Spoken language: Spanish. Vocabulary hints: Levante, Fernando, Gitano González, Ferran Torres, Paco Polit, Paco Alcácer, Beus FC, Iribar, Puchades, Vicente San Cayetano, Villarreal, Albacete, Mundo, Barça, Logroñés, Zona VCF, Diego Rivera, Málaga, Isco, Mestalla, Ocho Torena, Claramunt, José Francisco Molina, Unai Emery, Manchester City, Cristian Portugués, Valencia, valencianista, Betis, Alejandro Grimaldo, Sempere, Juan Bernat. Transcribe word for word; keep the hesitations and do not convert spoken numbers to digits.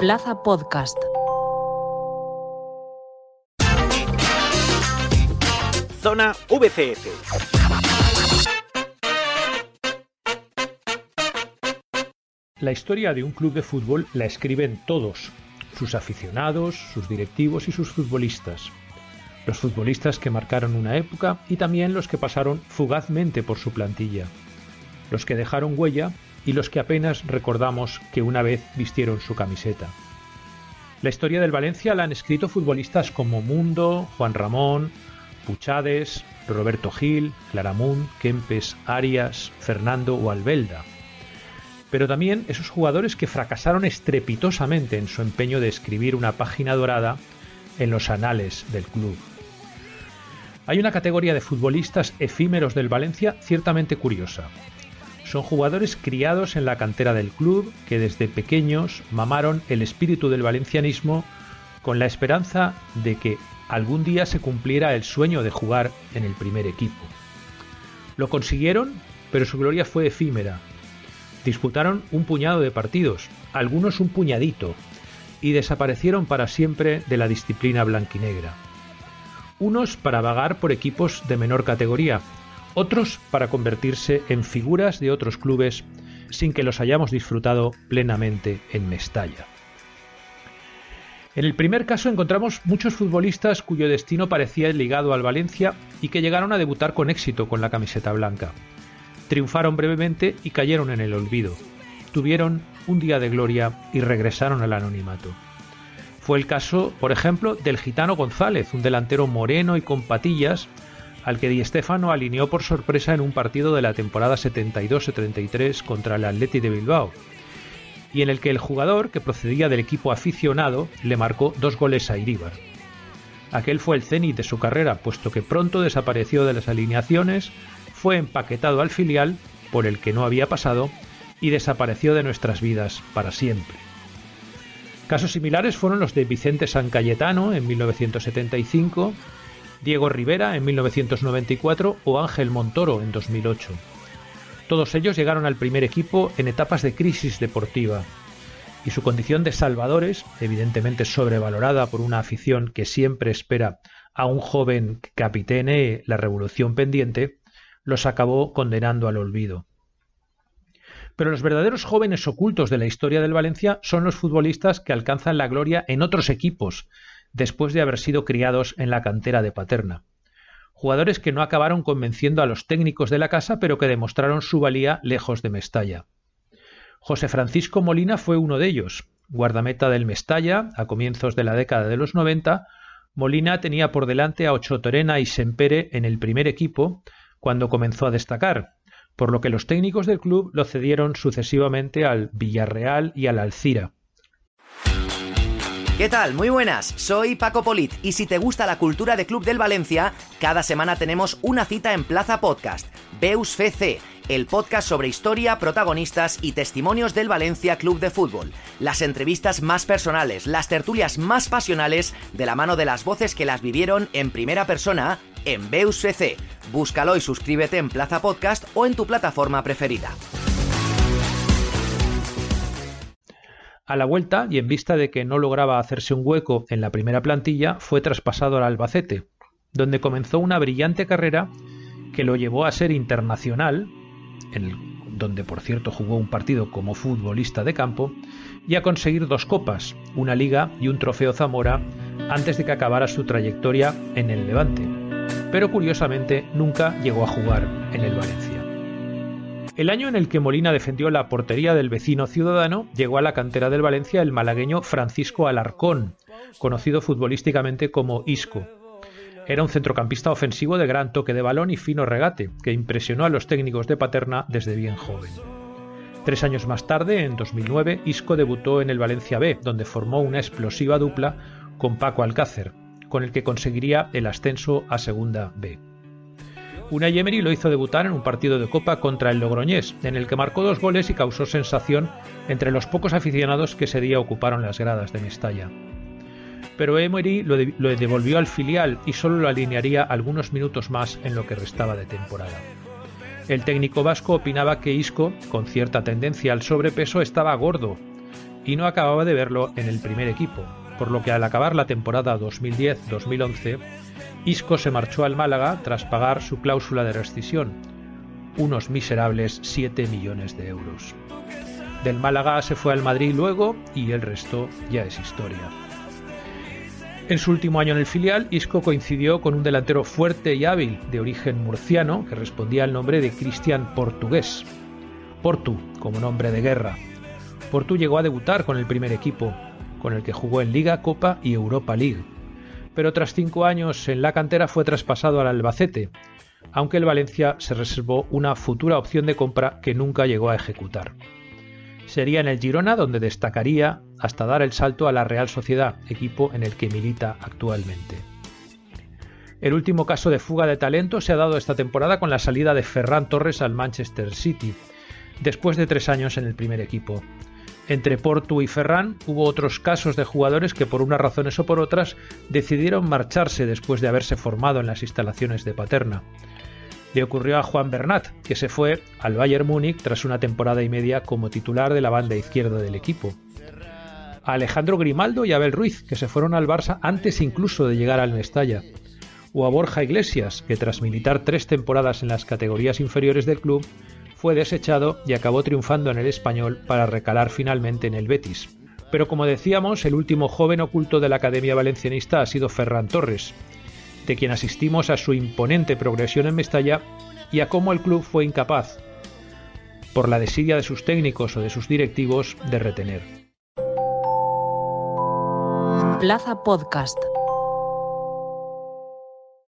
Plaza Podcast. Zona V C F. La historia de un club de fútbol la escriben todos, sus aficionados, sus directivos y sus futbolistas. Los futbolistas que marcaron una época y también los que pasaron fugazmente por su plantilla. Los que dejaron huella y los que apenas recordamos que una vez vistieron su camiseta. La historia del Valencia la han escrito futbolistas como Mundo, Juan Ramón, Puchades, Roberto Gil, Claramunt, Kempes, Arias, Fernando o Albelda. Pero también esos jugadores que fracasaron estrepitosamente en su empeño de escribir una página dorada en los anales del club. Hay una categoría de futbolistas efímeros del Valencia ciertamente curiosa. Son jugadores criados en la cantera del club que desde pequeños mamaron el espíritu del valencianismo con la esperanza de que algún día se cumpliera el sueño de jugar en el primer equipo. Lo consiguieron, pero su gloria fue efímera. Disputaron un puñado de partidos, algunos un puñadito, y desaparecieron para siempre de la disciplina blanquinegra. Unos para vagar por equipos de menor categoría, otros para convertirse en figuras de otros clubes sin que los hayamos disfrutado plenamente en Mestalla. En el primer caso encontramos muchos futbolistas cuyo destino parecía ligado al Valencia y que llegaron a debutar con éxito con la camiseta blanca. Triunfaron brevemente y cayeron en el olvido. Tuvieron un día de gloria y regresaron al anonimato. Fue el caso, por ejemplo, del Gitano González, un delantero moreno y con patillas, al que Di Stefano alineó por sorpresa en un partido de la temporada setenta y dos setenta y tres contra el Athletic de Bilbao, y en el que el jugador, que procedía del equipo aficionado, le marcó dos goles a Iribar. Aquel fue el cenit de su carrera, puesto que pronto desapareció de las alineaciones, fue empaquetado al filial, por el que no había pasado, y desapareció de nuestras vidas para siempre. Casos similares fueron los de Vicente San Cayetano en mil novecientos setenta y cinco, Diego Rivera en mil novecientos noventa y cuatro o Ángel Montoro en dos mil ocho. Todos ellos llegaron al primer equipo en etapas de crisis deportiva y su condición de salvadores, evidentemente sobrevalorada por una afición que siempre espera a un joven que capitene la revolución pendiente, los acabó condenando al olvido. Pero los verdaderos jóvenes ocultos de la historia del Valencia son los futbolistas que alcanzan la gloria en otros equipos, después de haber sido criados en la cantera de Paterna. Jugadores que no acabaron convenciendo a los técnicos de la casa, pero que demostraron su valía lejos de Mestalla. José Francisco Molina fue uno de ellos. Guardameta del Mestalla, a comienzos de la década de los noventa, Molina tenía por delante a Ocho Torena y Sempere en el primer equipo cuando comenzó a destacar, por lo que los técnicos del club lo cedieron sucesivamente al Villarreal y al Alcira. ¿Qué tal? Muy buenas, soy Paco Polit y si te gusta la cultura de Club del Valencia, cada semana tenemos una cita en Plaza Podcast, Beus F C, el podcast sobre historia, protagonistas y testimonios del Valencia Club de Fútbol. Las entrevistas más personales, las tertulias más pasionales, de la mano de las voces que las vivieron en primera persona en Beus F C. Búscalo y suscríbete en Plaza Podcast o en tu plataforma preferida. A la vuelta, y en vista de que no lograba hacerse un hueco en la primera plantilla, fue traspasado al Albacete, donde comenzó una brillante carrera que lo llevó a ser internacional, en el, donde por cierto jugó un partido como futbolista de campo, y a conseguir dos copas, una liga y un trofeo Zamora, antes de que acabara su trayectoria en el Levante. Pero curiosamente nunca llegó a jugar en el Valencia. El año en el que Molina defendió la portería del vecino ciudadano llegó a la cantera del Valencia el malagueño Francisco Alarcón, conocido futbolísticamente como Isco. Era un centrocampista ofensivo de gran toque de balón y fino regate, que impresionó a los técnicos de Paterna desde bien joven. Tres años más tarde, en dos mil nueve, Isco debutó en el Valencia B, donde formó una explosiva dupla con Paco Alcácer, con el que conseguiría el ascenso a Segunda B. Unai Emery lo hizo debutar en un partido de Copa contra el Logroñés, en el que marcó dos goles y causó sensación entre los pocos aficionados que ese día ocuparon las gradas de Mestalla. Pero Emery lo, de- lo devolvió al filial y solo lo alinearía algunos minutos más en lo que restaba de temporada. El técnico vasco opinaba que Isco, con cierta tendencia al sobrepeso, estaba gordo, y no acababa de verlo en el primer equipo, por lo que al acabar la temporada dos mil diez dos mil once, Isco se marchó al Málaga tras pagar su cláusula de rescisión, unos miserables siete millones de euros. Del Málaga se fue al Madrid luego y el resto ya es historia. En su último año en el filial, Isco coincidió con un delantero fuerte y hábil de origen murciano que respondía al nombre de Cristian Portugués, Portu como nombre de guerra. Portu llegó a debutar con el primer equipo, con el que jugó en Liga, Copa y Europa League, pero tras cinco años en la cantera fue traspasado al Albacete, aunque el Valencia se reservó una futura opción de compra que nunca llegó a ejecutar. Sería en el Girona donde destacaría hasta dar el salto a la Real Sociedad, equipo en el que milita actualmente. El último caso de fuga de talento se ha dado esta temporada con la salida de Ferran Torres al Manchester City, después de tres años en el primer equipo. Entre Portu y Ferran hubo otros casos de jugadores que por unas razones o por otras decidieron marcharse después de haberse formado en las instalaciones de Paterna. Le ocurrió a Juan Bernat, que se fue al Bayern Múnich tras una temporada y media como titular de la banda izquierda del equipo. A Alejandro Grimaldo y Abel Ruiz, que se fueron al Barça antes incluso de llegar al Mestalla. O a Borja Iglesias, que tras militar tres temporadas en las categorías inferiores del club, fue desechado y acabó triunfando en el Español para recalar finalmente en el Betis. Pero como decíamos, el último joven oculto de la Academia Valencianista ha sido Ferran Torres, de quien asistimos a su imponente progresión en Mestalla y a cómo el club fue incapaz, por la desidia de sus técnicos o de sus directivos, de retener. Plaza Podcast.